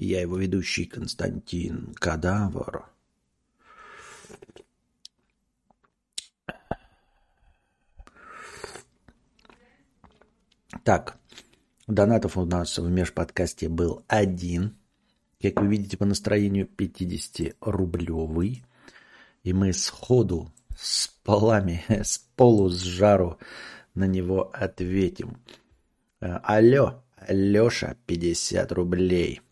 И я его ведущий Константин Кадавр. Так, донатов у нас в межподкасте был один. Как вы видите, по настроению 50-рублевый. И мы сходу, с жару на него ответим. Алло, Алёша, 50 рублей.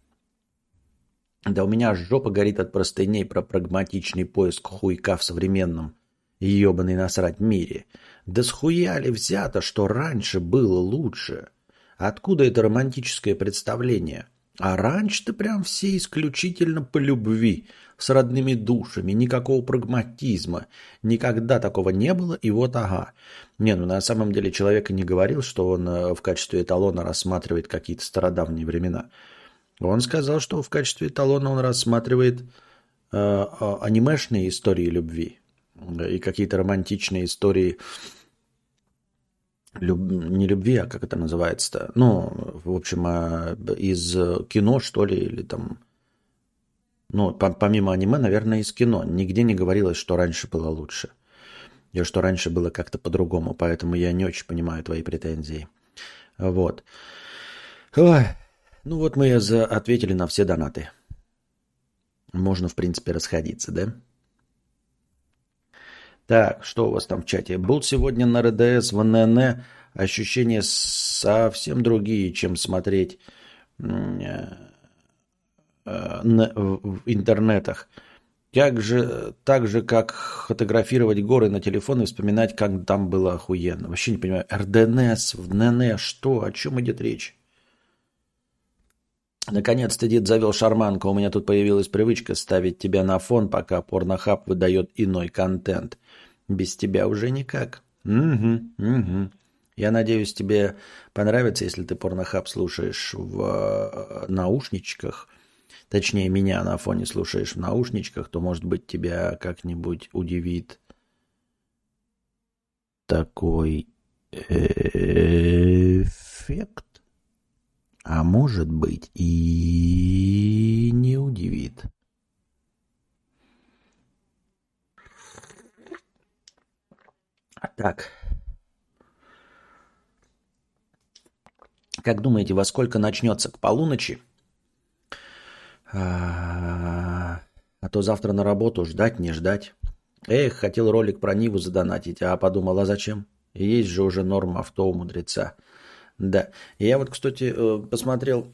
Да у меня жопа горит от простыней про прагматичный поиск хуйка в современном ёбаный насрать мире. Да схуя ли взято, что раньше было лучше? Откуда это романтическое представление? А раньше-то прям все исключительно по любви, с родными душами, никакого прагматизма. Никогда такого не было, и вот ага. Не, ну на самом деле человек и не говорил, что он в качестве эталона рассматривает какие-то стародавние времена. Он сказал, что в качестве эталона он рассматривает анимешные истории любви и какие-то романтичные истории не любви, а как это называется-то? Ну, в общем, из кино, что ли, или там... Ну, помимо аниме, наверное, из кино. Нигде не говорилось, что раньше было лучше. И что раньше было как-то по-другому. Поэтому я не очень понимаю твои претензии. Вот. Ой. Ну вот мы ответили на все донаты. Можно, в принципе, расходиться, да? Так, что у вас там в чате? Был сегодня на РДС в НН. Ощущения совсем другие, чем смотреть в интернетах. Так же, как фотографировать горы на телефон и вспоминать, как там было охуенно. Вообще не понимаю. РДНС в НН, что? О чем идет речь? Наконец-то дед завел шарманку. У меня тут появилась привычка ставить тебя на фон, пока порнохаб выдает иной контент. Без тебя уже никак. Угу. Я надеюсь, тебе понравится, если ты порнохаб слушаешь в наушничках. Точнее, меня на фоне слушаешь в наушничках, то, может быть, тебя как-нибудь удивит такой эффект. А может быть, и не удивит. Так. Как думаете, во сколько начнется? К полуночи? А то завтра на работу ждать, не ждать. Эх, хотел ролик про Ниву задонатить, а подумал, а зачем? Есть же уже норма авто у мудреца. Да, я вот, кстати, посмотрел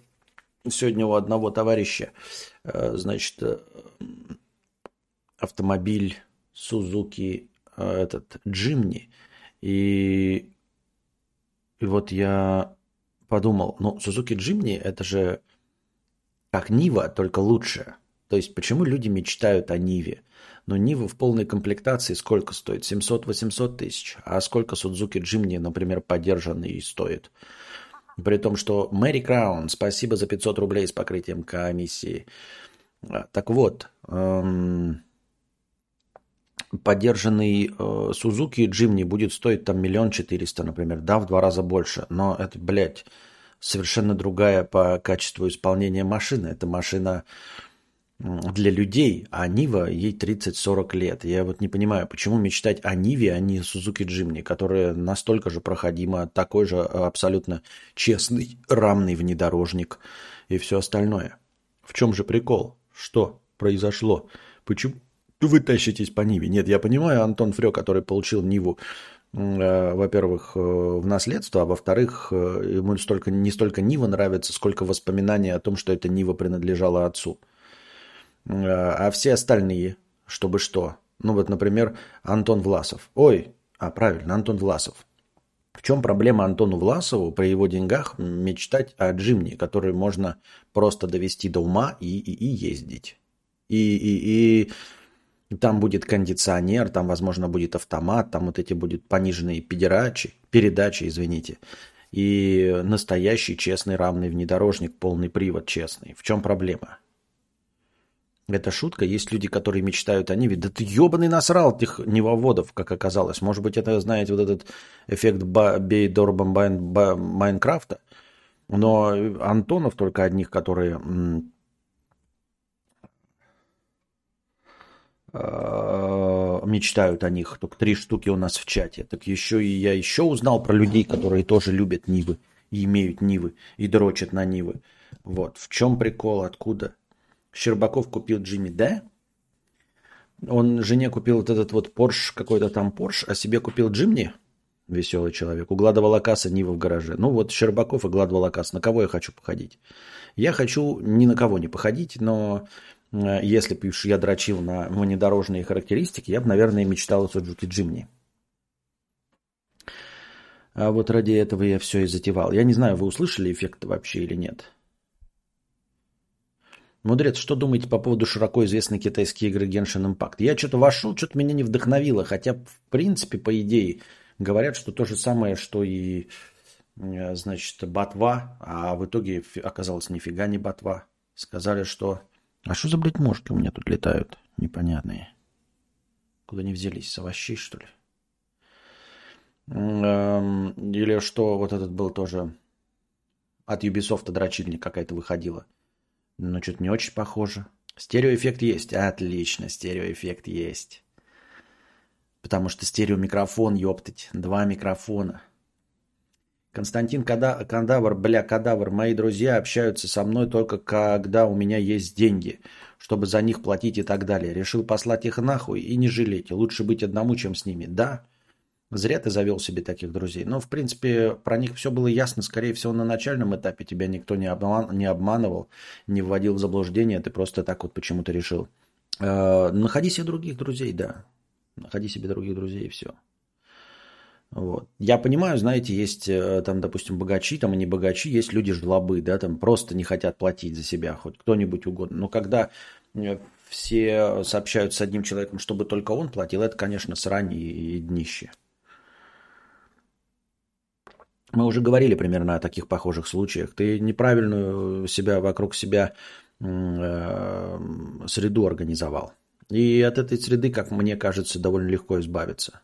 сегодня у одного товарища, значит, автомобиль Suzuki Jimny, и вот я подумал, ну, Suzuki Jimny это же как Нива, только лучше. То есть, почему люди мечтают о Ниве? Но Нива в полной комплектации сколько стоит? 700-800 тысяч. А сколько Suzuki Jimny, например, подержанный стоит? При том, что Мэри Краун, спасибо за 500 рублей с покрытием комиссии. Так вот, подержанный Suzuki Jimny будет стоить там 1 400 000, например. Да, в 2 раза больше. Но это, блядь, совершенно другая по качеству исполнения машина. Это машина... для людей, а Нива ей 30-40 лет. Я вот не понимаю, почему мечтать о Ниве, а не Suzuki Jimny, которая настолько же проходима, такой же абсолютно честный, рамный внедорожник и все остальное. В чем же прикол? Что произошло? Почему вы тащитесь по Ниве? Нет, я понимаю, Антон Фрё, который получил Ниву, во-первых, в наследство, а во-вторых, ему не столько Нива нравится, сколько воспоминания о том, что эта Нива принадлежала отцу. А все остальные, чтобы что? Ну вот, например, Антон Власов. Правильно, Антон Власов. В чем проблема Антону Власову при его деньгах мечтать о Джимни, который можно просто довести до ума и ездить? И там будет кондиционер, там, возможно, будет автомат, там вот эти будут пониженные передачи. И настоящий, честный, рамный внедорожник, полный привод честный. В чем проблема? Это шутка. Есть люди, которые мечтают о Ниве. Да ты ебаный насрал этих нивоводов, как оказалось. Может быть, это, знаете, вот этот эффект бей дорбом Майнкрафта. Но Антонов только одних, которые мечтают о них. Только 3 штуки у нас в чате. Так еще и я еще узнал про людей, которые тоже любят Нивы, и имеют Нивы, и дрочат на Нивы. Вот. В чем прикол, откуда? Щербаков купил Джимми, да? Он жене купил вот этот вот Порш, какой-то там Порш, а себе купил Джимни. Веселый человек. У Глада Волокаса Нива в гараже. Ну вот Щербаков и Глад Волокас. На кого я хочу походить? Я хочу ни на кого не походить, но если бы я дрочил на внедорожные характеристики, я бы, наверное, мечтал о Suzuki Jimny. А вот ради этого я все и затевал. Я не знаю, вы услышали эффект вообще или нет. Мудрец, что думаете по поводу широко известной китайской игры Genshin Impact? Я что-то вошел, что-то меня не вдохновило. Хотя, в принципе, по идее, говорят, что то же самое, что и, значит, ботва. А в итоге оказалось нифига не ботва. Сказали, что... А что за, блядь, мошки у меня тут летают? Непонятные. Куда они взялись? С овощей, что ли? Или что вот этот был тоже... От Ubisoft дрочильня какая-то выходила. Но что-то не очень похоже. Стереоэффект есть. Отлично, стереоэффект есть. Потому что стереомикрофон, ёптать. 2 микрофона. Константин Кадавр, Кадавр. Мои друзья общаются со мной только когда у меня есть деньги, чтобы за них платить и так далее. Решил послать их нахуй и не жалеть. Лучше быть одному, чем с ними. Да, зря ты завел себе таких друзей. Но, в принципе, про них все было ясно. Скорее всего, на начальном этапе тебя никто не обманывал, не вводил в заблуждение. Ты просто так вот почему-то решил. Находи себе других друзей, да. Находи себе других друзей и все. Вот. Я понимаю, знаете, есть там, допустим, богачи, там и не богачи, есть люди жлобы, да, там просто не хотят платить за себя, хоть кто-нибудь угодно. Но когда все сообщаются с одним человеком, чтобы только он платил, это, конечно, срань и днище. Мы уже говорили примерно о таких похожих случаях. Ты неправильную себя вокруг себя среду организовал. И от этой среды, как мне кажется, довольно легко избавиться.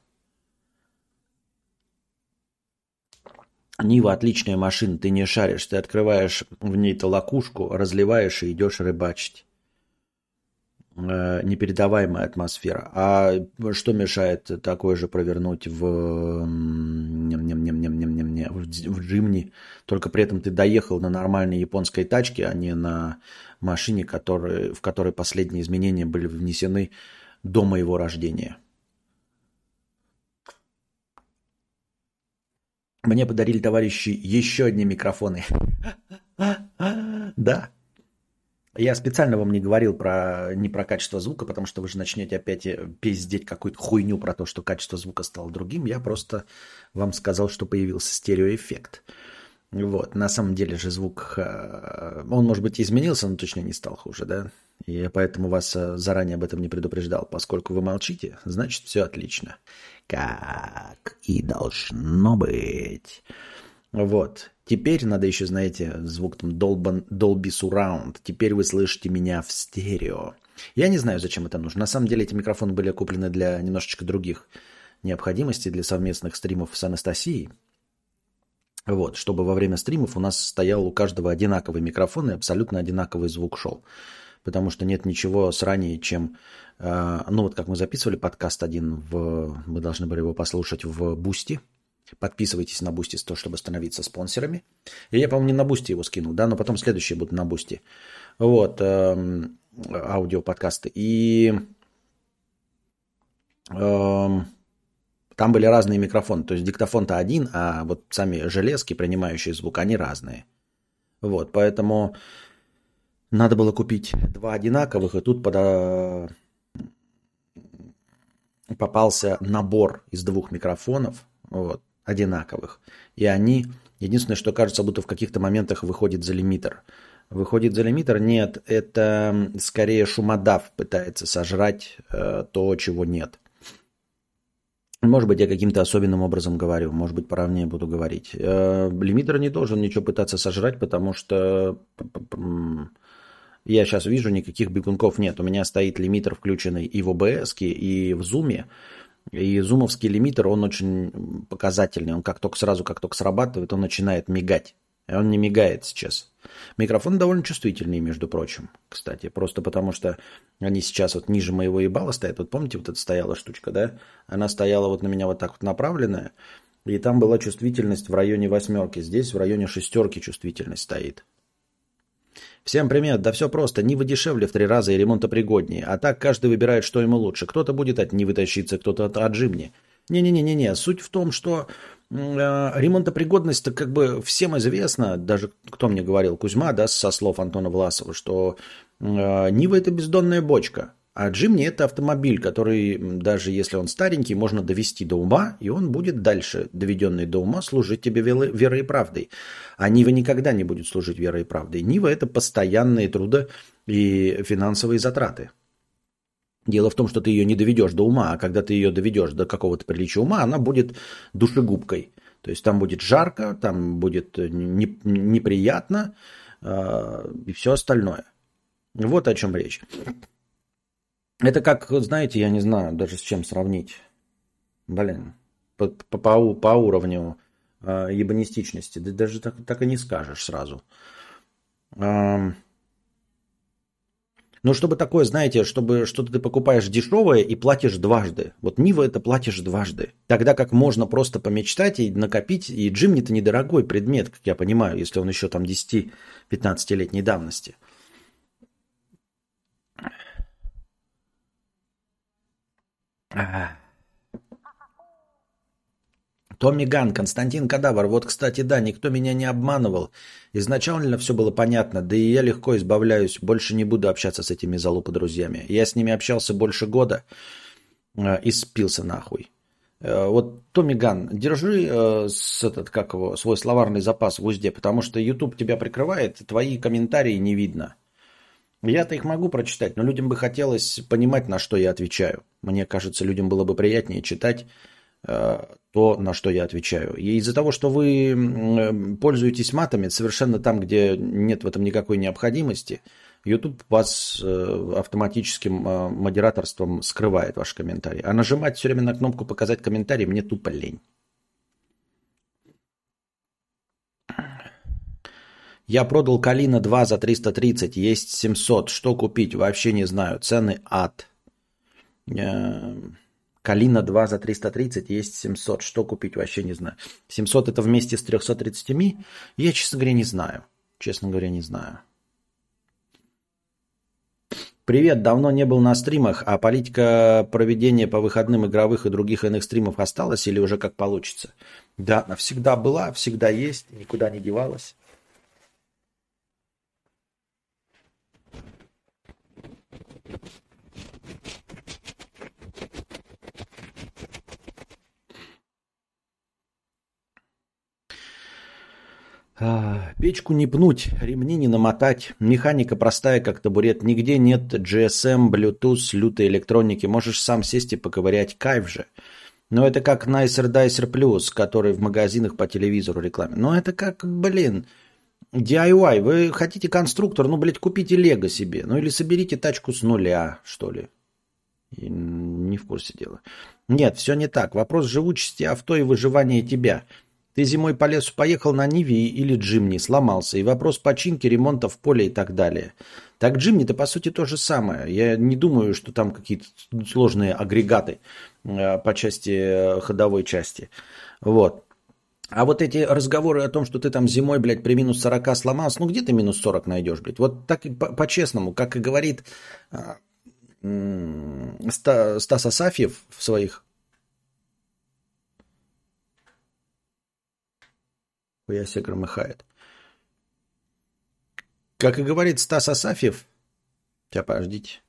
Нива – отличная машина, ты не шаришь. Ты открываешь в ней толокушку, разливаешь и идешь рыбачить. Непередаваемая атмосфера. А что мешает такое же провернуть в Джимни? Только при этом ты доехал на нормальной японской тачке, а не на машине, в которой последние изменения были внесены до моего рождения. Мне подарили товарищи еще одни микрофоны. Да. Я специально вам не говорил не про качество звука, потому что вы же начнете опять пиздеть какую-то хуйню про то, что качество звука стало другим. Я просто вам сказал, что появился стереоэффект. Вот. На самом деле же звук, он, может быть, изменился, но точно не стал хуже, да? И я поэтому вас заранее об этом не предупреждал. Поскольку вы молчите, значит, все отлично. Как и должно быть. Вот. Теперь надо еще, знаете, звук там Dolby Surround. Теперь вы слышите меня в стерео. Я не знаю, зачем это нужно. На самом деле эти микрофоны были куплены для немножечко других необходимостей, для совместных стримов с Анастасией. Вот, чтобы во время стримов у нас стоял у каждого одинаковый микрофон и абсолютно одинаковый звук шел. Потому что нет ничего сранее, чем... ну вот как мы записывали подкаст один, мы должны были его послушать в Boosty. Подписывайтесь на Boosty, чтобы становиться спонсорами. И я, по-моему, не на Boosty его скинул, да, но потом следующие будут на Boosty. Вот, аудиоподкасты. И там были разные микрофоны. То есть диктофон-то один, а вот сами железки, принимающие звук, они разные. Вот, поэтому... Надо было купить 2 одинаковых, и тут попался набор из 2 микрофонов, вот, одинаковых. И они, единственное, что кажется, будто в каких-то моментах выходит за лимитер. Выходит за лимитер? Нет, это скорее шумодав пытается сожрать то, чего нет. Может быть, я каким-то особенным образом говорю, может быть, поровнее буду говорить. Лимитер не должен ничего пытаться сожрать, потому что... Я сейчас вижу, никаких бегунков нет. У меня стоит лимитер, включенный и в OBS, и в Zoom. И зумовский лимитер, он очень показательный. Он как только срабатывает, он начинает мигать. Он не мигает сейчас. Микрофоны довольно чувствительные, между прочим, кстати. Просто потому, что они сейчас вот ниже моего ебала стоят. Вот помните, вот эта стояла штучка, да? Она стояла вот на меня вот так вот направленная. И там была чувствительность в районе 8. Здесь в районе 6 чувствительность стоит. Всем привет. Да все просто. Нива дешевле в 3 раза и ремонтопригоднее. А так каждый выбирает, что ему лучше. Кто-то будет от Нивы тащиться, кто-то от Jimny. Не-не-не-не-не. Суть в том, что ремонтопригодность-то как бы всем известна. Даже кто мне говорил? Кузьма, да, со слов Антона Власова, что Нива – это бездонная бочка. А Jimny – это автомобиль, который, даже если он старенький, можно довести до ума, и он будет дальше, доведенный до ума, служить тебе верой и правдой. А Нива никогда не будет служить верой и правдой. Нива – это постоянные труды и финансовые затраты. Дело в том, что ты ее не доведешь до ума, а когда ты ее доведешь до какого-то приличия ума, она будет душегубкой. То есть там будет жарко, там будет неприятно и все остальное. Вот о чем речь. Это как, знаете, я не знаю даже с чем сравнить. Блин, по уровню ебанистичности. Да даже так и не скажешь сразу. Ну, чтобы такое, знаете, чтобы что-то ты покупаешь дешевое и платишь дважды. Вот Нива это платишь дважды. Тогда как можно просто помечтать и накопить. И Jimny это недорогой предмет, как я понимаю, если он еще там 10-15-летней давности. Томми Ган, Константин Кадавр. Вот, кстати, да, никто меня не обманывал. Изначально все было понятно, да и я легко избавляюсь. Больше не буду общаться с этими залупа-друзьями. Я с ними общался больше года и спился нахуй. Вот, Томми Ган, держи свой словарный запас в узде, потому что YouTube тебя прикрывает, твои комментарии не видно. Я-то их могу прочитать, но людям бы хотелось понимать, на что я отвечаю. Мне кажется, людям было бы приятнее читать то, на что я отвечаю. И из-за того, что вы пользуетесь матами совершенно там, где нет в этом никакой необходимости, YouTube вас автоматическим модераторством скрывает ваши комментарии. А нажимать все время на кнопку «Показать комментарий» мне тупо лень. Я продал Калина 2 за 330, есть 700. Что купить? Вообще не знаю. Цены ад. Калина 2 за 330, есть 700. Что купить? Вообще не знаю. 700 это вместе с 330? Я, честно говоря, не знаю. Привет, давно не был на стримах, а политика проведения по выходным игровых и других иных стримов осталась или уже как получится? Да, она всегда была, всегда есть, никуда не девалась. Печку не пнуть, ремни не намотать. Механика простая, как табурет. Нигде нет GSM, Bluetooth, лютой электроники. Можешь сам сесть и поковырять. Кайф же. Но это как Nicer Dicer Plus, который в магазинах по телевизору рекламе. Но это как, блин, DIY. Вы хотите конструктор? Ну, блядь, купите Лего себе. Ну, или соберите тачку с нуля, что ли. И не в курсе дела. Нет, все не так. Вопрос живучести авто и выживания тебя. Ты зимой по лесу поехал на Ниве или Jimny, сломался. И вопрос починки, ремонта в поле и так далее. Так Jimny-то по сути то же самое. Я не думаю, что там какие-то сложные агрегаты по части ходовой части. Вот. А вот эти разговоры о том, что ты там зимой, блядь, при минус 40 сломался. Ну где ты минус 40 найдешь, блядь? Вот так и по-честному, как и говорит Стас Асафьев в своих... Я себе громыхает. Как и говорит Стас Асафьев. Сейчас, подождите.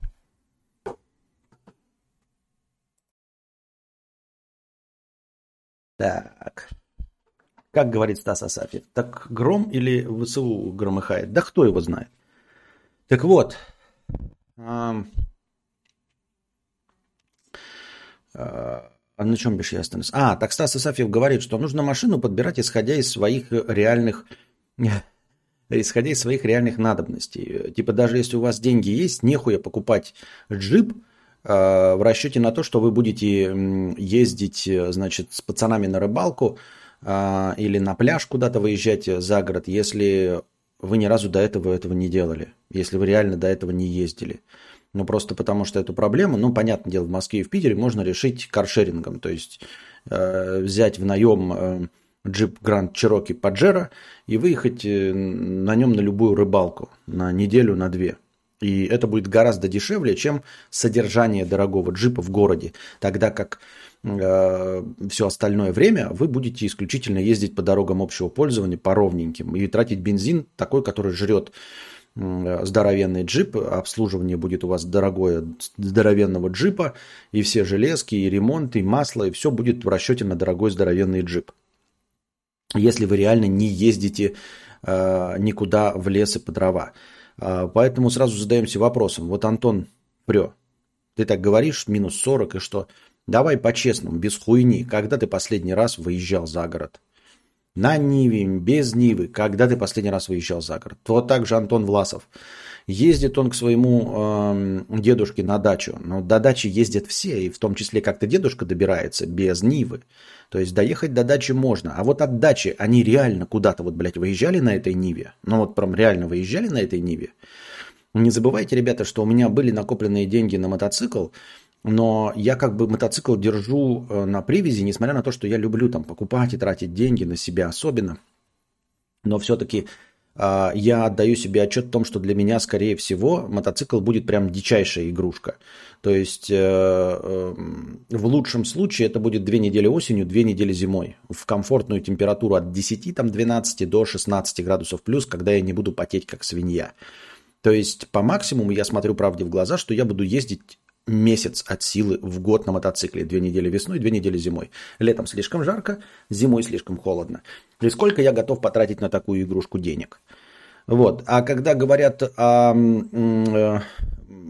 Так. Как говорит Стас Асафьев? Так гром или ВСУ громыхает? Да кто его знает? Так вот. А на чем бишь я остановился? Так Стас Асафьев говорит, что нужно машину подбирать, исходя из своих реальных надобностей. Типа даже если у вас деньги есть, нехуя покупать джип в расчете на то, что вы будете ездить, значит, с пацанами на рыбалку или на пляж куда-то выезжать за город, если вы ни разу до этого не делали, если вы реально до этого не ездили. Ну, просто потому что эту проблему, ну, понятное дело, в Москве и в Питере можно решить каршерингом, то есть взять в наем джип Grand Cherokee Pajero и выехать на нем на любую рыбалку, на неделю, на две. И это будет гораздо дешевле, чем содержание дорогого джипа в городе, тогда как все остальное время вы будете исключительно ездить по дорогам общего пользования, по ровненьким, и тратить бензин такой, который жрет здоровенный джип, обслуживание будет у вас дорогое здоровенного джипа, и все железки, и ремонт, и масло, и все будет в расчете на дорогой здоровенный джип. Если вы реально не ездите никуда в лес и по дрова. Поэтому сразу задаемся вопросом. Вот, Антон Фрё, ты так говоришь, минус 40 и что? Давай по-честному, без хуйни. Когда ты последний раз выезжал за город? На Ниве, без Нивы. Когда ты последний раз выезжал за город? Вот так же Антон Власов. Ездит он к своему дедушке на дачу. Но до дачи ездят все, и в том числе как-то дедушка добирается без Нивы. То есть доехать до дачи можно. А вот от дачи они реально куда-то, вот, блядь, выезжали на этой Ниве. Ну вот прям реально выезжали на этой Ниве. Не забывайте, ребята, что у меня были накопленные деньги на мотоцикл. Но я как бы мотоцикл держу на привязи, несмотря на то, что я люблю там покупать и тратить деньги на себя особенно. Но все-таки я отдаю себе отчет в том, что для меня, скорее всего, мотоцикл будет прям дичайшая игрушка. То есть в лучшем случае это будет 2 недели осенью, 2 недели зимой. В комфортную температуру от 10, там 12 до 16 градусов плюс, когда я не буду потеть как свинья. То есть по максимуму я смотрю правде в глаза, что я буду ездить месяц от силы в год на мотоцикле. 2 недели весной, 2 недели зимой. Летом слишком жарко, зимой слишком холодно. И сколько я готов потратить на такую игрушку денег? Вот. А когда говорят о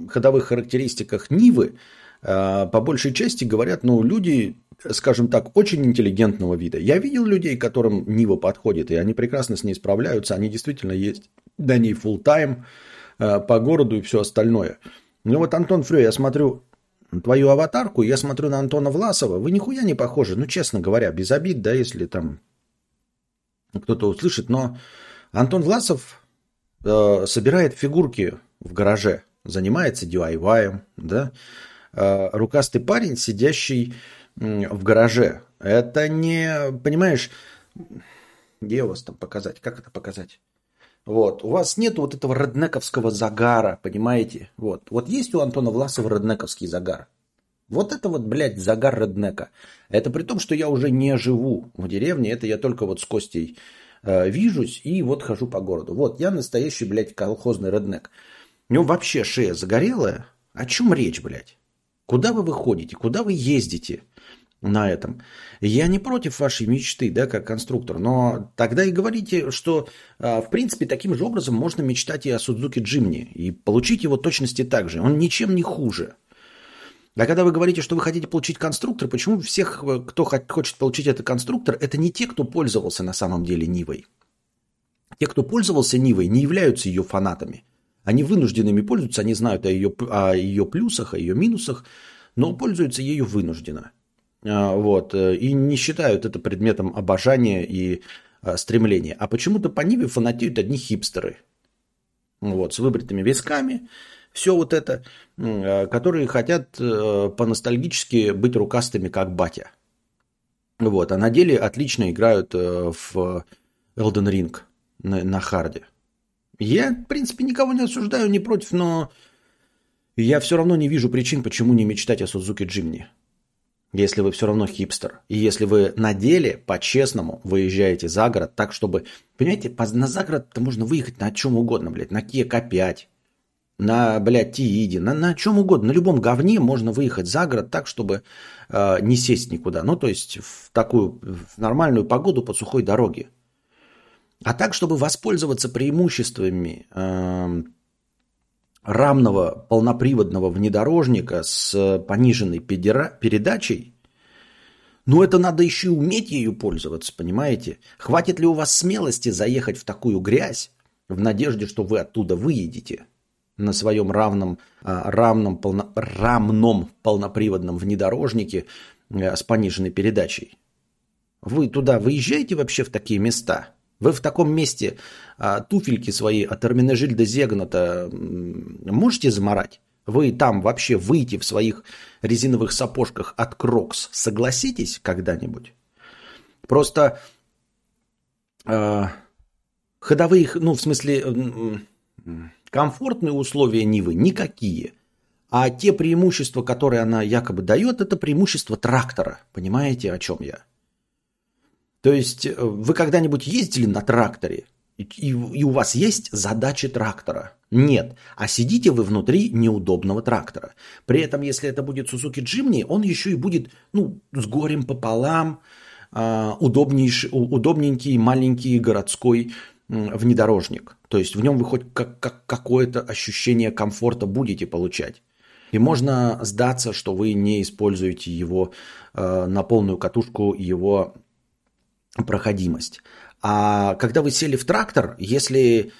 ходовых характеристиках Нивы, по большей части говорят, ну, люди, скажем так, очень интеллигентного вида. Я видел людей, которым Нива подходит, и они прекрасно с ней справляются, они действительно ездят на ней фулл-тайм по городу и все остальное. Ну вот, Антон Фрё, я смотрю твою аватарку, я смотрю на Антона Власова, вы нихуя не похожи, ну, честно говоря, без обид, да, если там кто-то услышит, но Антон Власов собирает фигурки в гараже, занимается DIY, да, рукастый парень, сидящий в гараже, это не, понимаешь, где у вас там показать, как это показать? Вот. У вас нет вот этого реднековского загара, понимаете? Вот. Вот есть у Антона Власова реднековский загар. Вот это вот, блядь, загар реднека. Это при том, что я уже не живу в деревне, это я только вот с Костей вижусь и вот хожу по городу. Вот, я настоящий, блядь, колхозный реднек. У него вообще шея загорелая. О чем речь, блядь? Куда вы выходите? Куда вы ездите? На этом. Я не против вашей мечты, да, как конструктор, но тогда и говорите, что, в принципе, таким же образом можно мечтать и о Suzuki Jimny, и получить его точности так же. Он ничем не хуже. А когда вы говорите, что вы хотите получить конструктор, почему всех, кто хочет получить этот конструктор, это не те, кто пользовался на самом деле Нивой. Те, кто пользовался Нивой, не являются ее фанатами. Они вынужденными пользуются, они знают о ее плюсах, о ее минусах, но пользуются ею вынужденно. Вот, и не считают это предметом обожания и стремления. А почему-то по Ниве фанатеют одни хипстеры. Вот, с выбритыми висками. Все вот это, которые хотят по-ностальгически быть рукастыми, как батя. Вот, а на деле отлично играют в Elden Ring на харде. Я, в принципе, никого не осуждаю, не против, но я все равно не вижу причин, почему не мечтать о Suzuki Jimny. Если вы все равно хипстер, и если вы на деле по-честному выезжаете за город так, чтобы... Понимаете, на загород-то можно выехать на чем угодно, блядь, на Киа-К5, на, блядь, Тииде, на чем угодно, на любом говне можно выехать за город так, чтобы не сесть никуда. Ну, то есть в такую в нормальную погоду по сухой дороге. А так, чтобы воспользоваться преимуществами рамного полноприводного внедорожника с пониженной передачей, но это надо еще и уметь ею пользоваться, понимаете? Хватит ли у вас смелости заехать в такую грязь в надежде, что вы оттуда выедете на своем рамном полноприводном внедорожнике с пониженной передачей? Вы туда выезжаете вообще в такие места? Вы в таком месте туфельки свои от Эрминежильда Зегната можете замарать? Вы там вообще выйти в своих резиновых сапожках от Крокс согласитесь когда-нибудь? Просто ходовые, ну в смысле комфортные условия Нивы никакие. А те преимущества, которые она якобы дает, это преимущество трактора. Понимаете, о чем я? То есть вы когда-нибудь ездили на тракторе, и у вас есть задачи трактора? Нет. А сидите вы внутри неудобного трактора. При этом, если это будет Suzuki Jimny, он еще и будет, ну, с горем пополам, удобненький маленький городской внедорожник. То есть в нем вы хоть какое-то ощущение комфорта будете получать. И можно сдаться, что вы не используете его на полную катушку, его проходимость. А когда вы сели в трактор, если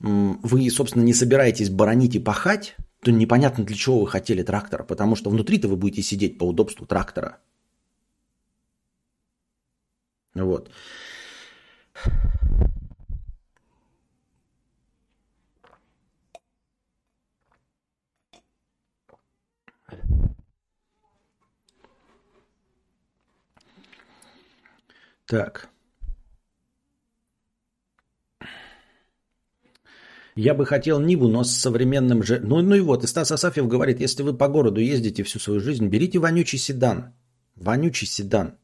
вы, собственно, не собираетесь баранить и пахать, то непонятно, для чего вы хотели трактор, потому что внутри-то вы будете сидеть по удобству трактора. Вот. Так. Я бы хотел Ниву, но с современным же... Ну и вот, и Стас Асафьев говорит, если вы по городу ездите всю свою жизнь, берите вонючий седан. Вонючий седан.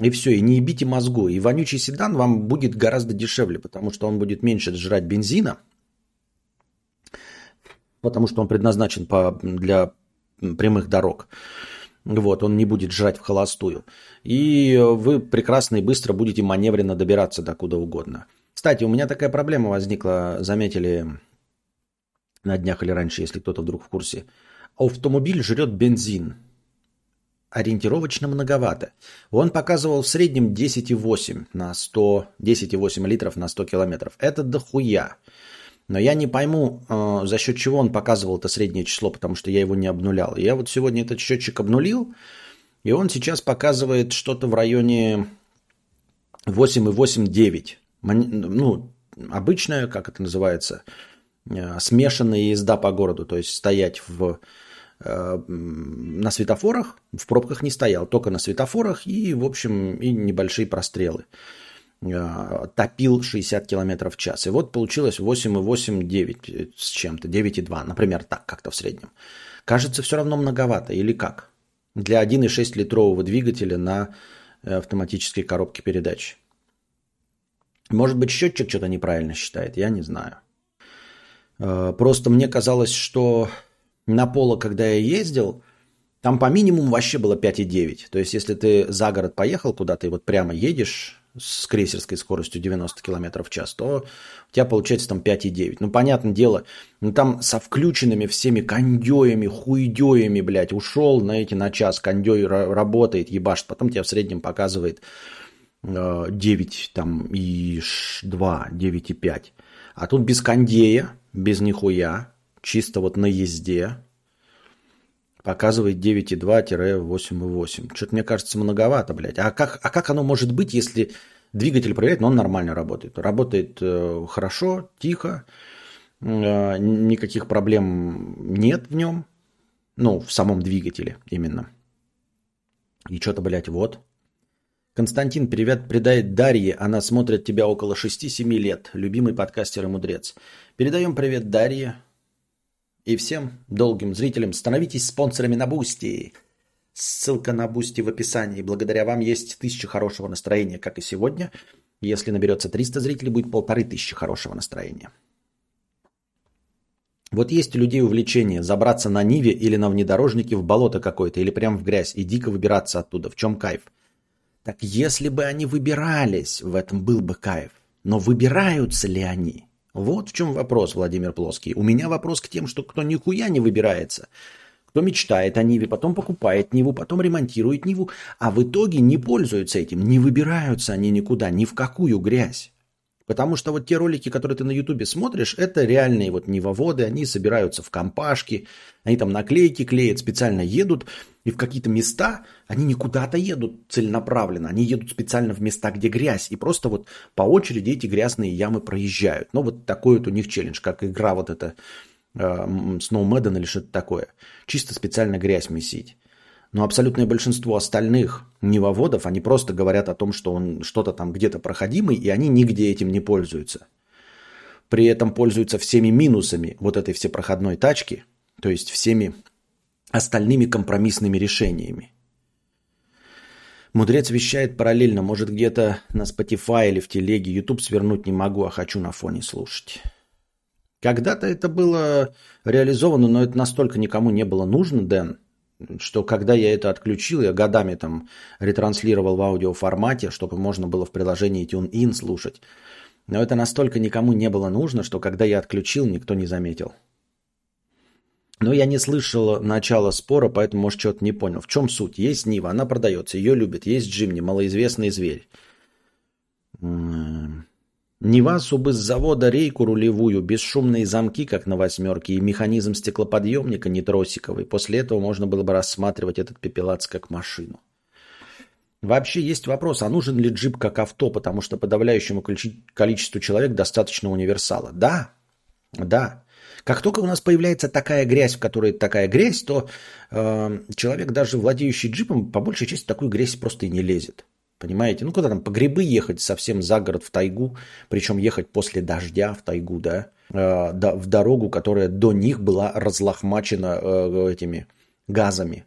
И все, и не ебите мозгу. И вонючий седан вам будет гораздо дешевле, потому что он будет меньше жрать бензина, потому что он предназначен для прямых дорог. Вот, он не будет жрать в холостую. И вы прекрасно и быстро будете маневренно добираться до куда угодно. Кстати, у меня такая проблема возникла, заметили на днях или раньше, если кто-то вдруг в курсе. Автомобиль жрет бензин. Ориентировочно многовато. Он показывал в среднем 10,8 на 100, 10,8 литров на 100 километров. Это дохуя. Но я не пойму, за счет чего он показывал это среднее число, потому что я его не обнулял. Я вот сегодня этот счетчик обнулил, и он сейчас показывает что-то в районе 8,8-9. Ну, обычная, как это называется, смешанная езда по городу. То есть стоять на светофорах, в пробках не стоял, только на светофорах и, в общем, и небольшие прострелы. Топил 60 км в час. И вот получилось 8,8, 9 с чем-то, 9,2. Например, так как-то в среднем. Кажется, все равно многовато. Или как? Для 1,6 литрового двигателя на автоматической коробке передач. Может быть, счетчик что-то неправильно считает. Я не знаю. Просто мне казалось, что на Поло, когда я ездил, там по минимуму вообще было 5,9. То есть, если ты за город поехал куда-то и вот прямо едешь с крейсерской скоростью 90 км в час, то у тебя получается там 5,9. Ну, понятное дело, ну, там со включенными всеми кондёями, хуйдёями, блядь, ушел на час, кондёй работает, ебашит, потом тебя в среднем показывает 9 там, и 2, 9,5. А тут без кондея, без нихуя, чисто вот на езде показывает 9,2-8,8. Что-то мне кажется многовато, блядь. А как оно может быть, если двигатель проверяет, но он нормально работает? Работает хорошо, тихо, никаких проблем нет в нем. Ну, в самом двигателе именно. И что-то, блядь, вот. Константин, привет, передает Дарье. Она смотрит тебя около 6-7 лет. Любимый подкастер и мудрец. Передаем привет Дарье. И всем долгим зрителям становитесь спонсорами на Boosty. Ссылка на Boosty в описании. Благодаря вам есть 1000 хорошего настроения, как и сегодня. Если наберется 300 зрителей, будет 1500 хорошего настроения. Вот есть у людей увлечение забраться на Ниве или на внедорожнике в болото какое-то, или прямо в грязь, и дико выбираться оттуда. В чем кайф? Так если бы они выбирались, в этом был бы кайф. Но выбираются ли они? Вот в чем вопрос, Владимир Плоский. У меня вопрос к тем, что кто нихуя не выбирается, кто мечтает о Ниве, потом покупает Ниву, потом ремонтирует Ниву, а в итоге не пользуются этим, не выбираются они никуда, ни в какую грязь. Потому что вот те ролики, которые ты на Ютубе смотришь, это реальные вот нивоводы, они собираются в компашки, они там наклейки клеят, специально едут и в какие-то места они не куда-то едут целенаправленно, они едут специально в места, где грязь, и просто вот по очереди эти грязные ямы проезжают. Ну, вот такой вот у них челлендж, как игра вот эта Snow Madden или что-то такое. Чисто специально грязь месить. Но абсолютное большинство остальных невоводов, они просто говорят о том, что он что-то там где-то проходимый, и они нигде этим не пользуются. При этом пользуются всеми минусами вот этой всепроходной тачки, то есть всеми остальными компромиссными решениями. Мудрец вещает параллельно, может где-то на Spotify или в телеге. YouTube свернуть не могу, а хочу на фоне слушать. Когда-то это было реализовано, но это настолько никому не было нужно, Дэн, что когда я это отключил, я годами там ретранслировал в аудиоформате, чтобы можно было в приложении TuneIn слушать. Но это настолько никому не было нужно, что когда я отключил, никто не заметил. Но я не слышал начала спора, поэтому, может, что-то не понял. В чем суть? Есть Нива, она продается, ее любят. Есть Джимни, малоизвестный зверь. Нивасу бы с завода рейку рулевую, бесшумные замки, как на «восьмерке», и механизм стеклоподъемника не тросиковый. После этого можно было бы рассматривать этот пепелац как машину. Вообще есть вопрос, а нужен ли джип как авто, потому что подавляющему количеству человек достаточно универсала. Да. Как только у нас появляется такая грязь, в которой такая грязь, то человек, даже владеющий джипом, по большей части в такую грязь просто и не лезет. Понимаете? Ну, куда там, по грибы ехать совсем за город в тайгу, причем ехать после дождя в тайгу, да, в дорогу, которая до них была разлохмачена этими газами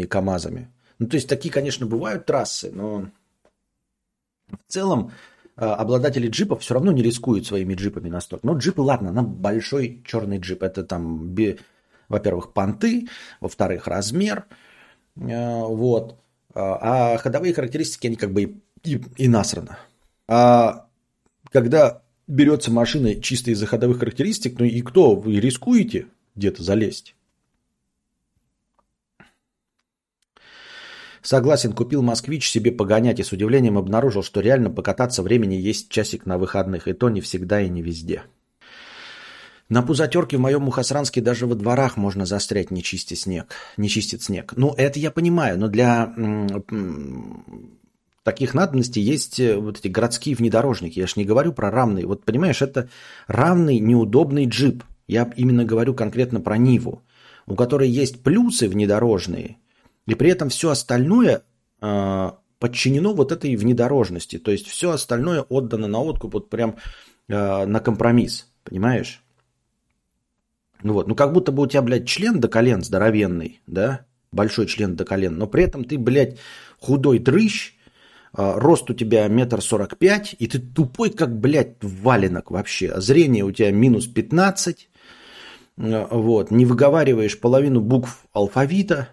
и КАМАЗами. Ну, то есть такие, конечно, бывают трассы, но в целом обладатели джипов все равно не рискуют своими джипами настолько. Но джипы, ладно, нам большой черный джип. Это там, во-первых, понты, во-вторых, размер, вот. А ходовые характеристики, они как бы и насрано. А когда берется машина чисто из-за ходовых характеристик, ну и кто? Вы рискуете где-то залезть? Согласен, купил «Москвич» себе погонять и с удивлением обнаружил, что реально покататься времени есть часик на выходных. И то не всегда и не везде. На пузатерке в моем Мухосранске даже во дворах можно застрять, не чистит снег. Ну, это я понимаю, но для таких надобностей есть вот эти городские внедорожники. Я же не говорю про рамный. Вот понимаешь, это рамный неудобный джип. Я именно говорю конкретно про Ниву, у которой есть плюсы внедорожные, и при этом все остальное подчинено вот этой внедорожности. То есть все остальное отдано на откуп, вот прям на компромисс, понимаешь? Ну вот, ну как будто бы у тебя, блядь, член до колен здоровенный, да, большой член до колен, но при этом ты, блядь, худой дрыщ, рост у тебя 1,45 м, и ты тупой, как, блядь, валенок вообще, зрение у тебя -15, вот, не выговариваешь половину букв алфавита,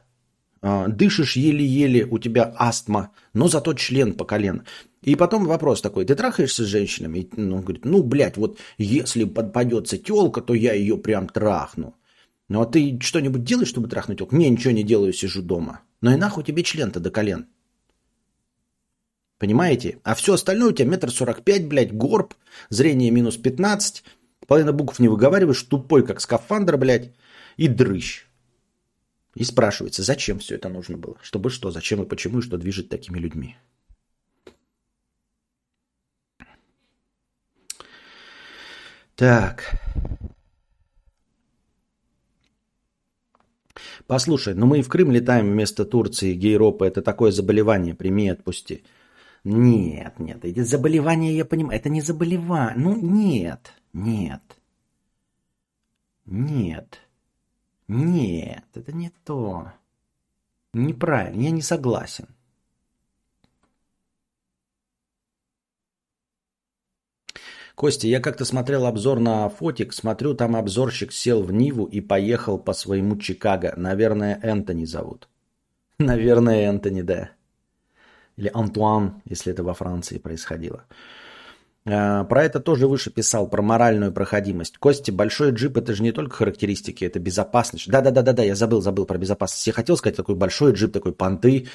дышишь еле-еле, у тебя астма, но зато член по колено. И потом вопрос такой, ты трахаешься с женщинами? Он говорит, ну, блядь, вот если подпадется тёлка, то я ее прям трахну. Ну, а ты что-нибудь делаешь, чтобы трахнуть тёлку? Не, ничего не делаю, сижу дома. Ну и нахуй тебе член-то до колен. Понимаете? А все остальное у тебя 1,45 м, блядь, горб, зрение -15, половина букв не выговариваешь, тупой, как скафандр, блядь, и дрыщ. И спрашивается, зачем все это нужно было? Чтобы что, зачем и почему, и что движет такими людьми? Так. Послушай, ну мы и в Крым летаем вместо Турции, Гейропа. Это такое заболевание, прими и отпусти. Нет, эти заболевания, я понимаю, это не заболевание. Ну нет, это не то. Неправильно, я не согласен. Костя, я как-то смотрел обзор на фотик, смотрю, там обзорщик сел в Ниву и поехал по своему Чикаго. Наверное, Энтони зовут. Наверное, Энтони, да. Или Антуан, если это во Франции происходило. Про это тоже выше писал, про моральную проходимость. Костя, большой джип – это же не только характеристики, это безопасность. Да, я забыл про безопасность. Я хотел сказать, такой большой джип, такой понты.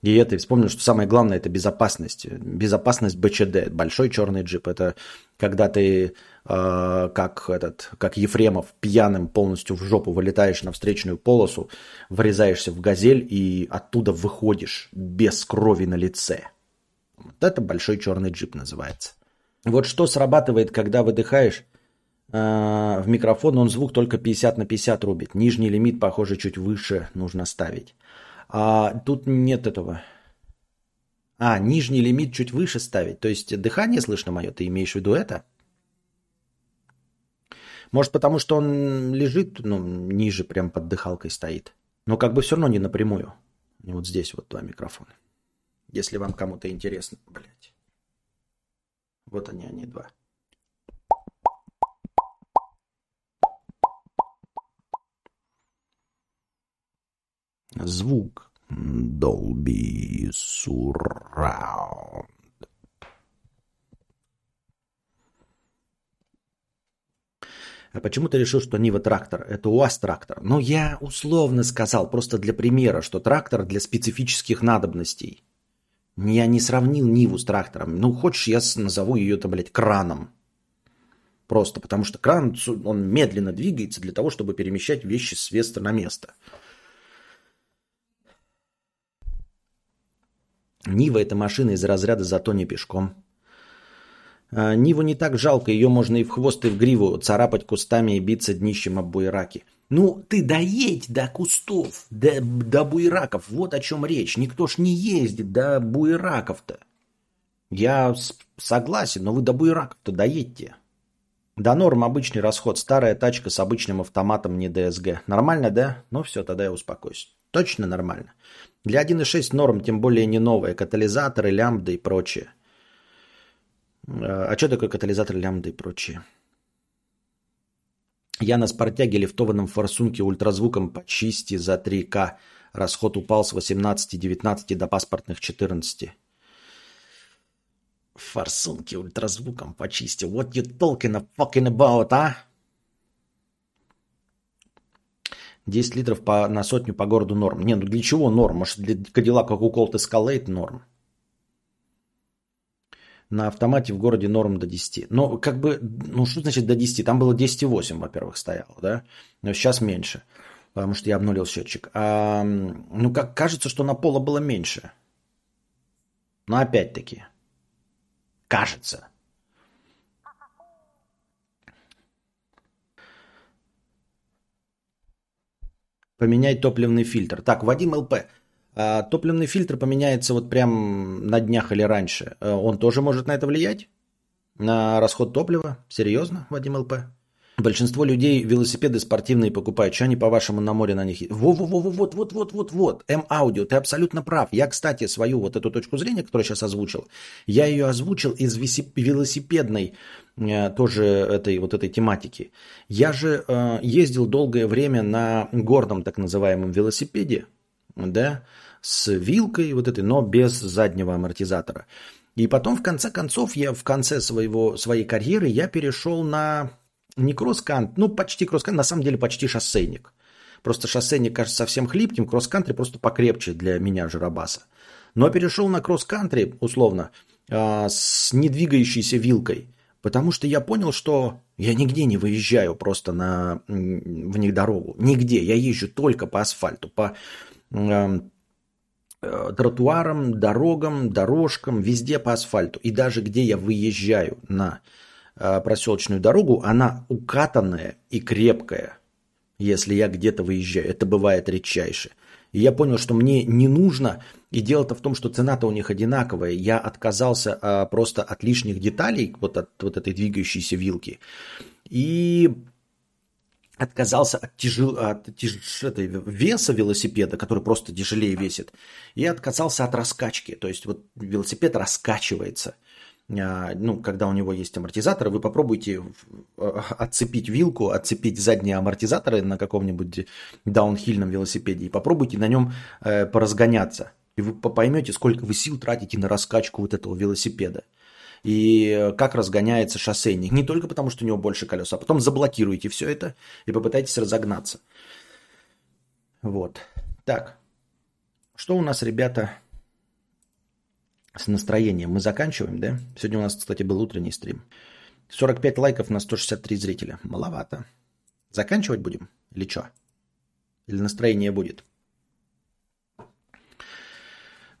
И это, и вспомнил, что самое главное – это безопасность. Безопасность БЧД, большой черный джип. Это когда ты, как Ефремов, пьяным полностью в жопу вылетаешь на встречную полосу, врезаешься в газель и оттуда выходишь без крови на лице. Вот это большой черный джип называется. Вот что срабатывает, когда выдыхаешь в микрофон, он звук только 50/50 рубит. Нижний лимит, похоже, чуть выше нужно ставить. Тут нет этого. Нижний лимит чуть выше ставить. То есть дыхание слышно мое, ты имеешь в виду это? Может, потому что он лежит, ниже прям под дыхалкой стоит. Но как бы все равно не напрямую. И вот здесь вот два микрофона. Если вам кому-то интересно, блядь. Вот они два. Звук Dolby Surround. А почему ты решил, что Нива трактор? Это УАЗ-трактор. Ну, я условно сказал, просто для примера, что трактор для специфических надобностей. Я не сравнил Ниву с трактором. Ну, хочешь, я назову ее, краном. Просто потому что кран, он медленно двигается для того, чтобы перемещать вещи с места на место. Нива – это машина из разряда «зато не пешком». Ниву не так жалко, ее можно и в хвост, и в гриву царапать кустами и биться днищем об буераки. Ну, ты доедь до кустов, до буераков, вот о чем речь. Никто ж не ездит до буераков-то. Я согласен, но вы до буераков-то доедьте. До норм обычный расход, старая тачка с обычным автоматом, не ДСГ. Нормально, да? Ну все, тогда я успокоюсь. Точно нормально. Для 1.6 норм, тем более не новая, катализаторы, лямбда и прочее. А что такое катализатор, лямбда и прочее? Я на спортяге лифтованном форсунке ультразвуком почисти за 3К. Расход упал с 18-19 до паспортных 14. Форсунки ультразвуком почисти. What you talking fucking about, а? 10 литров на сотню по городу норм. Не, ну для чего норм? Может, для Cadillac Coupe Escalade норм? На автомате в городе норм до 10. Но что значит до 10? Там было 10,8, во-первых, стояло, да? Но сейчас меньше, потому что я обнулил счетчик. Как кажется, что на пола было меньше. Но опять-таки, кажется. Поменять топливный фильтр. Так, Вадим ЛП. Топливный фильтр поменяется вот прям на днях или раньше. Он тоже может на это влиять? На расход топлива? Серьезно, Вадим ЛП? Большинство людей велосипеды спортивные покупают. Что они, по-вашему, на море на них? Вот. М-Audio, ты абсолютно прав. Я, кстати, свою вот эту точку зрения, которую сейчас озвучил, я ее озвучил из велосипедной тоже этой тематики. Я же ездил долгое время на горном так называемом велосипеде, да, с вилкой вот этой, но без заднего амортизатора. И потом, в конце концов, я в конце своей карьеры я перешел на не кросс-кантри, почти кросс-кантри, на самом деле почти шоссейник. Просто шоссейник кажется совсем хлипким, кросс-кантри просто покрепче для меня, жиробаса. Но перешел на кросс-кантри, условно, с недвигающейся вилкой, потому что я понял, что я нигде не выезжаю просто в них дорогу. Нигде. Я езжу только по асфальту, по тротуарам, дорогам, дорожкам, везде по асфальту. И даже где я выезжаю на проселочную дорогу, она укатанная и крепкая, если я где-то выезжаю. Это бывает редчайше. И я понял, что мне не нужно, и дело-то в том, что цена-то у них одинаковая. Я отказался просто от лишних деталей, вот от вот этой двигающейся вилки, и отказался от веса велосипеда, который просто тяжелее весит, и отказался от раскачки. То есть вот велосипед раскачивается. Когда у него есть амортизаторы, вы попробуйте отцепить вилку, отцепить задние амортизаторы на каком-нибудь даунхильном велосипеде и попробуйте на нем поразгоняться. И вы поймете, сколько вы сил тратите на раскачку вот этого велосипеда. и как разгоняется шоссейник. Не только потому, что у него больше колес, а потом заблокируйте все это и попытайтесь разогнаться. Вот. Так. Что у нас, ребята, с настроением? Мы заканчиваем, да? Сегодня у нас, кстати, был утренний стрим. 45 лайков на 163 зрителя. Маловато. Заканчивать будем? Или что? Или настроение будет?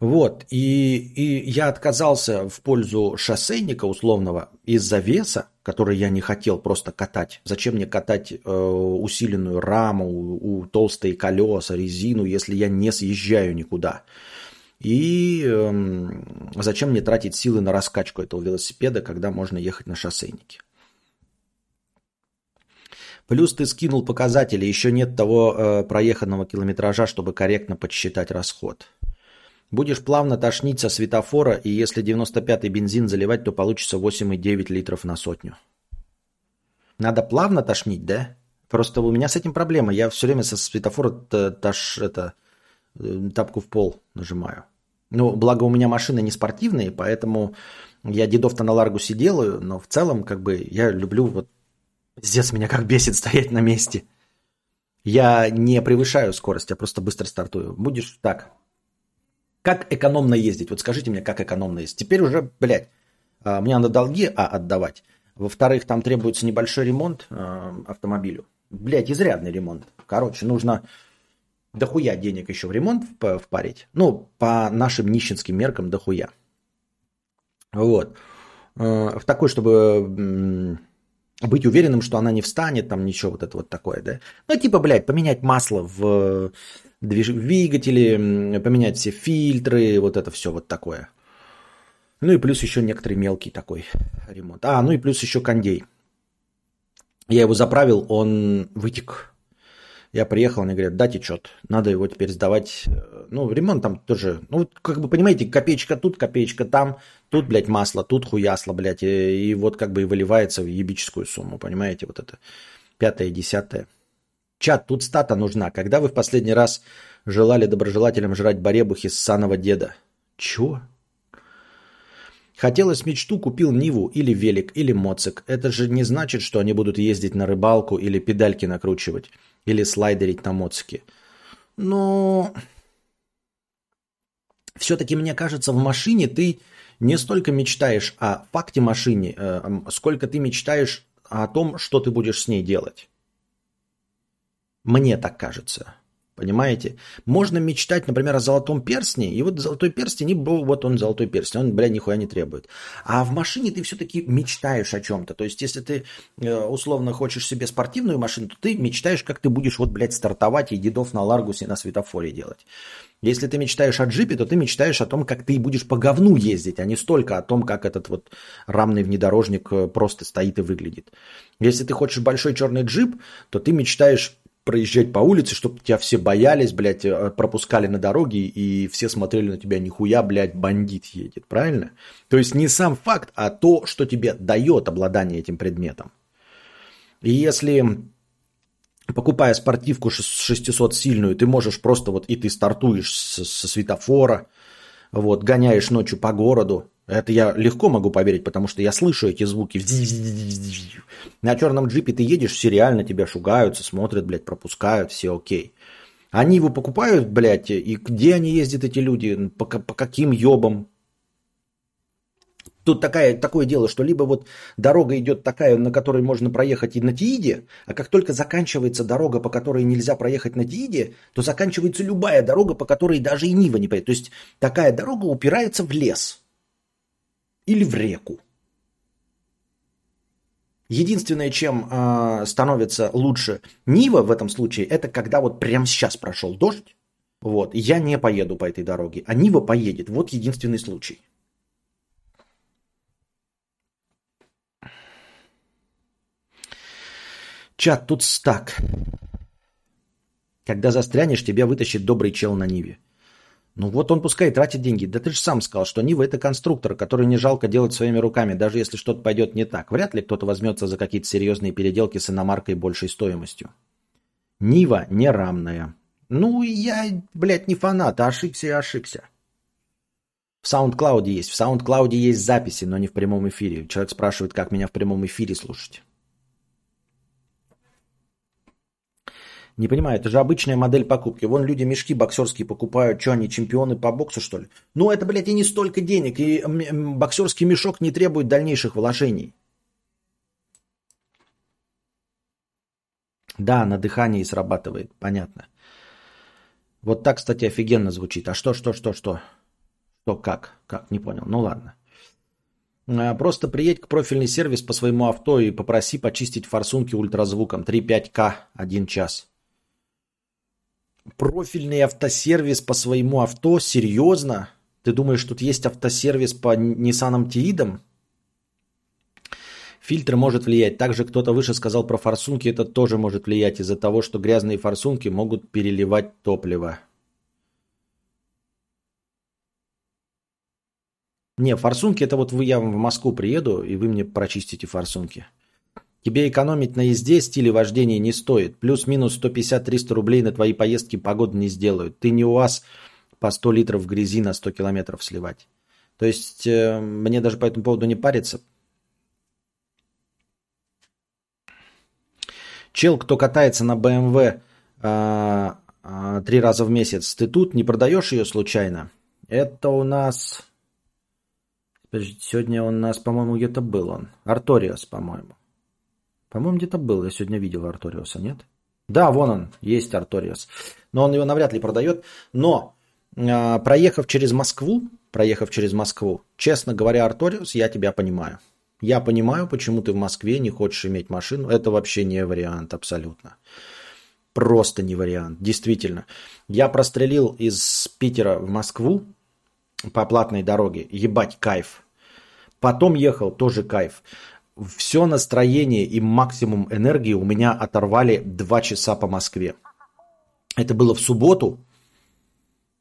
Вот. И я отказался в пользу шоссейника условного из-за веса, который я не хотел просто катать. Зачем мне катать усиленную раму, толстые колеса, резину, если я не съезжаю никуда? И зачем мне тратить силы на раскачку этого велосипеда, когда можно ехать на шоссейнике? Плюс ты скинул показатели, еще нет того проеханного километража, чтобы корректно подсчитать расход. Будешь плавно тошнить со светофора, и если 95-й бензин заливать, то получится 8,9 литров на сотню. Надо плавно тошнить, да? Просто у меня с этим проблема. Я все время со светофора тапку в пол нажимаю. Ну, благо у меня машины не спортивные, поэтому я дедов-то на ларгусе делаю, но в целом как бы я люблю вот... Пиздец, меня как бесит стоять на месте. Я не превышаю скорость, я просто быстро стартую. Будешь так. Как экономно ездить? Вот скажите мне, как экономно ездить? Теперь уже, блядь, мне надо долги отдавать. Во-вторых, там требуется небольшой ремонт автомобилю. Блядь, изрядный ремонт. Короче, нужно дохуя денег еще в ремонт впарить. Ну, по нашим нищенским меркам дохуя. Вот. В такой, чтобы... Быть уверенным, что она не встанет, там ничего вот это вот такое, да. Ну, типа, блядь, поменять масло в двигателе, поменять все фильтры, вот это все вот такое. Ну и плюс еще некоторый мелкий такой ремонт. Ну и плюс еще кондей. Я его заправил, он вытек. Я приехал, они говорят, да, течет. Надо его теперь сдавать. Ну, ремонт там тоже. Ну, как бы, понимаете, копеечка там. Тут, блядь, масло, тут хуясло, блядь. И вот как бы и выливается в ебическую сумму. Понимаете, вот это 5-е, 10-е. Чат, тут стата нужна. Когда вы в последний раз желали доброжелателям жрать баребухи с ссаного деда? Чего? Хотелось мечту, купил Ниву или велик, или моцик. Это же не значит, что они будут ездить на рыбалку или педальки накручивать. Или слайдерить на моцике. Но все-таки, мне кажется, в машине ты не столько мечтаешь о факте машины, сколько ты мечтаешь о том, что ты будешь с ней делать. Мне так кажется. Понимаете? Можно мечтать, например, о золотом перстне. И вот золотой перстень, золотой перстень. Он, бля, нихуя не требует. А в машине ты все-таки мечтаешь о чем-то. То есть, если ты, условно, хочешь себе спортивную машину, то ты мечтаешь, как ты будешь, стартовать и дедов на ларгусе на светофоре делать. Если ты мечтаешь о джипе, то ты мечтаешь о том, как ты будешь по говну ездить, а не столько о том, как этот рамный внедорожник просто стоит и выглядит. Если ты хочешь большой черный джип, то ты мечтаешь... проезжать по улице, чтобы тебя все боялись, блядь, пропускали на дороге, и все смотрели на тебя, нихуя, блядь, бандит едет, правильно? То есть не сам факт, а то, что тебе дает обладание этим предметом. И если, покупая спортивку 600-сильную, ты можешь просто и ты стартуешь со светофора, гоняешь ночью по городу, это я легко могу поверить, потому что я слышу эти звуки. На черном джипе ты едешь, все реально тебя шугаются, смотрят, блядь, пропускают, все окей. Они его покупают, блядь, и где они ездят, эти люди, по каким ёбам? Тут такое дело, что либо дорога идет такая, на которой можно проехать и на Тииде, а как только заканчивается дорога, по которой нельзя проехать на Тииде, то заканчивается любая дорога, по которой даже и Нива не поедет. То есть такая дорога упирается в лес. Или в реку. Единственное, чем становится лучше Нива в этом случае, это когда прямо сейчас прошел дождь, я не поеду по этой дороге, а Нива поедет. Вот единственный случай. Чат, тут стак. Когда застрянешь, тебя вытащит добрый чел на Ниве. Ну он пускай тратит деньги. Да ты же сам сказал, что Нива – это конструктор, который не жалко делать своими руками, даже если что-то пойдет не так. Вряд ли кто-то возьмется за какие-то серьезные переделки с иномаркой большей стоимостью. Нива не рамная. Ну я, блядь, не фанат, ошибся. SoundCloud есть. В SoundCloud есть записи, но не в прямом эфире. Человек спрашивает, как меня в прямом эфире слушать. Не понимаю, это же обычная модель покупки. Вон люди мешки боксерские покупают. Что, они чемпионы по боксу, что ли? Ну, это, блядь, и не столько денег. И боксерский мешок не требует дальнейших вложений. Да, на дыхании срабатывает, понятно. Вот так, кстати, офигенно звучит. А что? Что, как? Не понял. Ну, ладно. Просто приедь к профильный сервис по своему авто и попроси почистить форсунки ультразвуком. 3.5К, 1 час. Профильный автосервис по своему авто? Серьезно? Ты думаешь, тут есть автосервис по Nissan Tiidам? Фильтр может влиять. Также кто-то выше сказал про форсунки. Это тоже может влиять из-за того, что грязные форсунки могут переливать топливо. Не, форсунки это вот я в Москву приеду, и вы мне прочистите форсунки. Тебе экономить на езде, стиле вождения не стоит. Плюс-минус 150-300 рублей на твои поездки погоды не сделают. Ты не УАЗ по 100 литров грязи на 100 километров сливать. То есть мне даже по этому поводу не париться. Чел, кто катается на BMW 3 раза в месяц, ты тут не продаешь ее случайно? Это у нас... Сегодня у нас, по-моему, где-то был он. Арториус, по-моему. По-моему, где-то был. Я сегодня видел Арториуса, нет? Да, вон он, есть Арториус. Но он его навряд ли продает. Но проехав через Москву, честно говоря, Арториус, я тебя понимаю. Я понимаю, почему ты в Москве не хочешь иметь машину. Это вообще не вариант абсолютно. Просто не вариант, действительно. Я прострелил из Питера в Москву по платной дороге. Ебать, кайф. Потом ехал, тоже кайф. Все настроение и максимум энергии у меня оторвали 2 часа по Москве. Это было в субботу,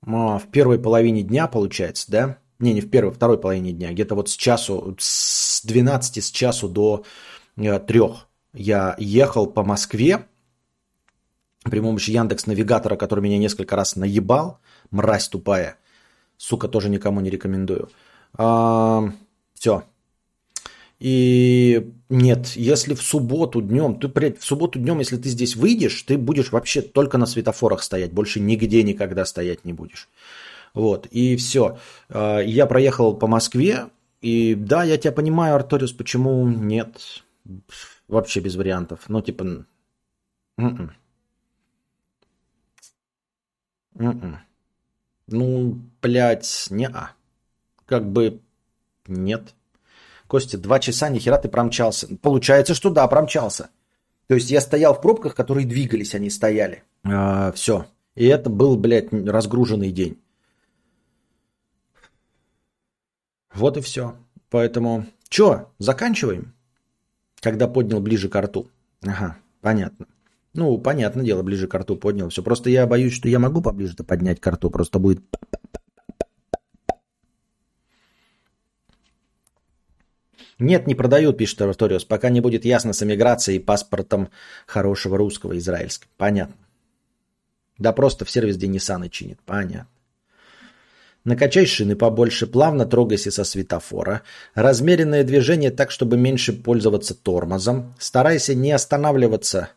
в первой половине дня, получается, да? Не в первой, второй половине дня. Где-то вот с 12, с часу до 3 я ехал по Москве при помощи Яндекс.Навигатора, который меня несколько раз наебал. Мразь тупая. Сука, тоже никому не рекомендую. Все. И нет, если в субботу днем, если ты здесь выйдешь, ты будешь вообще только на светофорах стоять. Больше нигде никогда стоять не будешь. Вот, и все. Я проехал по Москве. И да, я тебя понимаю, Арториус, почему нет. Вообще без вариантов. Ну, типа... Ну, блядь, неа. Как бы нет. Костя, 2 часа, нихера ты промчался. Получается, что да, промчался. То есть я стоял в пробках, которые двигались, они стояли. Все. И это был, блядь, разгруженный день. Вот и все. Поэтому, че, заканчиваем? Когда поднял ближе к рту. Ага, понятно. Ну, понятное дело, ближе к рту поднял. Все. Просто я боюсь, что я могу поближе-то поднять к рту. Просто будет... Нет, не продают, пишет Арториус. Пока не будет ясно с эмиграцией и паспортом хорошего русского, израильского. Понятно. Да просто в сервис Денисаны чинит. Понятно. Накачай шины побольше, плавно трогайся со светофора. Размеренное движение так, чтобы меньше пользоваться тормозом. Старайся не останавливаться...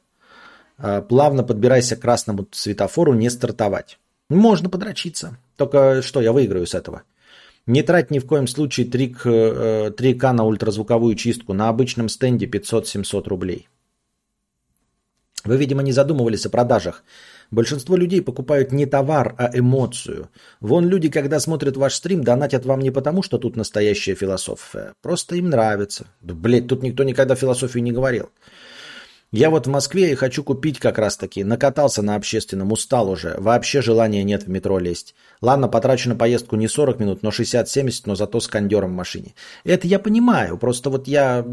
Плавно подбирайся к красному светофору, не стартовать. Можно подрочиться. Только что я выиграю с этого? Не трать ни в коем случае 3К на ультразвуковую чистку. На обычном стенде 500-700 рублей. Вы, видимо, не задумывались о продажах. Большинство людей покупают не товар, а эмоцию. Вон люди, когда смотрят ваш стрим, донатят вам не потому, что тут настоящая философия. Просто им нравится. Да, блядь, тут никто никогда философию не говорил. Я вот в Москве и хочу купить как раз-таки. Накатался на общественном, устал уже. Вообще желания нет в метро лезть. Ладно, потрачу на поездку не 40 минут, но 60-70, но зато с кондером в машине. Это я понимаю. Просто вот я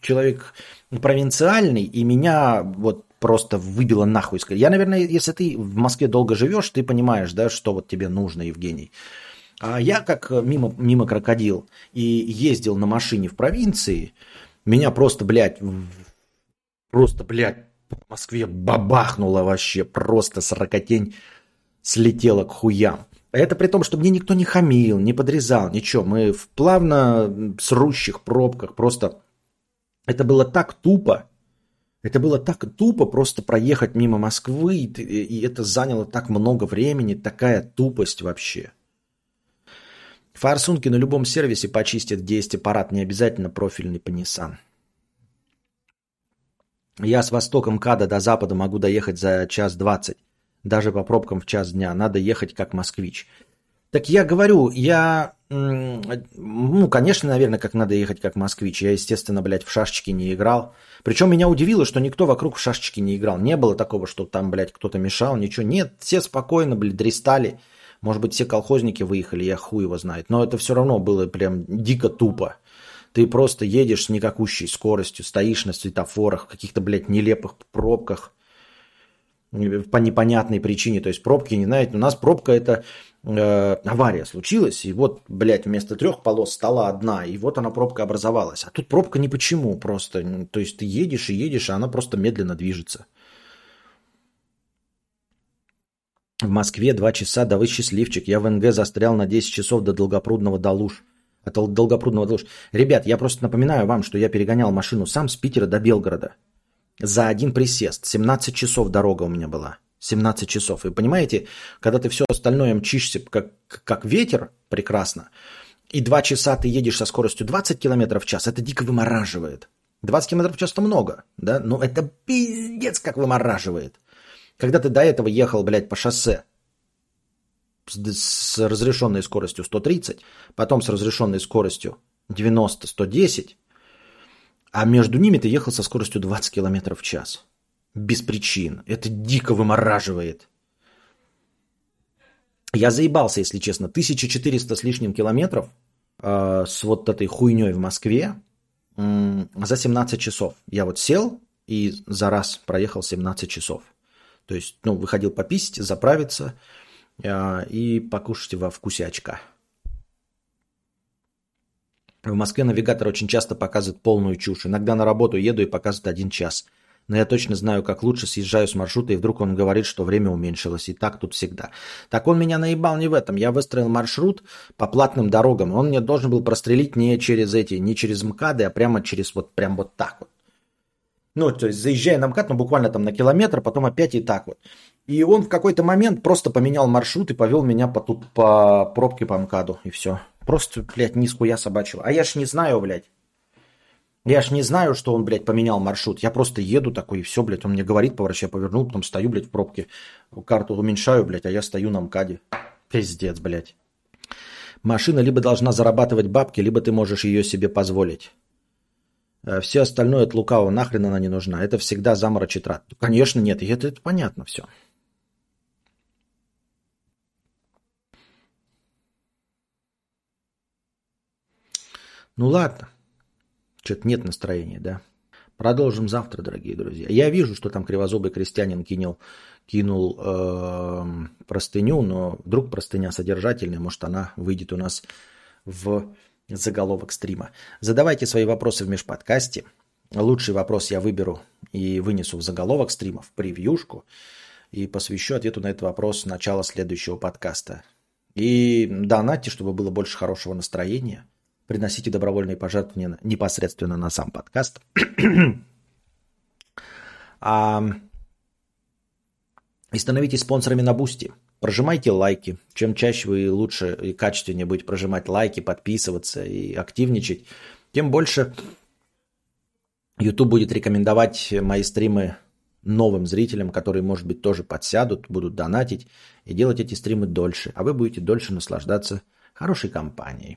человек провинциальный, и меня вот просто выбило нахуй. Я, наверное, если ты в Москве долго живешь, ты понимаешь, да, что вот тебе нужно, Евгений. А я как мимо крокодил и ездил на машине в провинции, меня просто, блядь... в Москве бабахнуло вообще, просто сорокотень слетела к хуям. Это при том, что мне никто не хамил, не подрезал, ничего. Мы в плавно срущих пробках просто... Это было так тупо. Это было так тупо просто проехать мимо Москвы. И это заняло так много времени. Такая тупость вообще. Форсунки на любом сервисе почистят, где есть аппарат. Не обязательно профильный по Nissan. Я с востока МКАДа до запада могу доехать за 1:20. Даже по пробкам в 1:00 дня. Надо ехать как москвич. Так я говорю, я... Ну, конечно, наверное, как надо ехать как москвич. Я, естественно, блядь, в шашечки не играл. Причем меня удивило, что никто вокруг в шашечки не играл. Не было такого, что там, блядь, кто-то мешал, ничего. Нет, все спокойно, блядь, дристали. Может быть, все колхозники выехали, я хуй его знает. Но это все равно было прям дико тупо. Ты просто едешь с никакущей скоростью, стоишь на светофорах, в каких-то, блядь, нелепых пробках. По непонятной причине. То есть пробки, не знаете, у нас пробка это авария случилась. И вот, блядь, вместо 3 полос стала 1. И вот она, пробка образовалась. А тут пробка ни почему просто. То есть ты едешь и едешь, а она просто медленно движется. В Москве 2 часа, да вы счастливчик. Я в НГ застрял на 10 часов до Долгопрудного до Луж. От Долгопрудного до Луж. Ребят, я просто напоминаю вам, что я перегонял машину сам с Питера до Белгорода. За один присест. 17 часов дорога у меня была. 17 часов. И понимаете, когда ты все остальное мчишься как ветер, прекрасно, и 2 часа ты едешь со скоростью 20 км в час, это дико вымораживает. 20 км в час-то много, да? Но это пиздец как вымораживает. Когда ты до этого ехал, блядь, по шоссе с разрешенной скоростью 130, потом с разрешенной скоростью 90-110, а между ними ты ехал со скоростью 20 км в час. Без причин. Это дико вымораживает. Я заебался, если честно. 1400 с лишним километров с вот этой хуйней в Москве за 17 часов. Я вот сел и за раз проехал 17 часов. То есть, ну, выходил пописать, заправиться и покушать во вкусячка. В Москве навигатор очень часто показывает полную чушь. Иногда на работу еду и показывает 1 час. Но я точно знаю, как лучше, съезжаю с маршрута, и вдруг он говорит, что время уменьшилось. И так тут всегда. Так он меня наебал не в этом. Я выстроил маршрут по платным дорогам. Он мне должен был прострелить не через МКАДы, а прямо через прям так вот. Ну, то есть заезжая на МКАД, ну, буквально там на километр, потом опять и так вот. И он в какой-то момент просто поменял маршрут и повел меня по пробке по МКАДу, и все. Просто, блядь, нихуя собачьего. А я ж не знаю, блядь. Я ж не знаю, что он, блядь, поменял маршрут. Я просто еду такой, и все, блядь, он мне говорит, поворачивай, я повернул, потом стою, блядь, в пробке. Карту уменьшаю, блядь, а я стою на МКАДе. Пиздец, блядь. Машина либо должна зарабатывать бабки, либо ты можешь ее себе позволить. Все остальное от лукавого, нахрен она не нужна. Это всегда заморочь и трат. Конечно, нет, это понятно все. Ну ладно, что-то нет настроения, да? Продолжим завтра, дорогие друзья. Я вижу, что там кривозубый крестьянин кинул простыню, но вдруг простыня содержательная, может, она выйдет у нас в... заголовок стрима. Задавайте свои вопросы в межподкасте. Лучший вопрос я выберу и вынесу в заголовок стрима, в превьюшку. И посвящу ответу на этот вопрос начала следующего подкаста. И донатьте, чтобы было больше хорошего настроения. Приносите добровольные пожертвования непосредственно на сам подкаст. И становитесь спонсорами на Boosty. Прожимайте лайки. Чем чаще вы лучше и качественнее будете прожимать лайки, подписываться и активничать, тем больше YouTube будет рекомендовать мои стримы новым зрителям, которые, может быть, тоже подсядут, будут донатить и делать эти стримы дольше. А вы будете дольше наслаждаться хорошей компанией.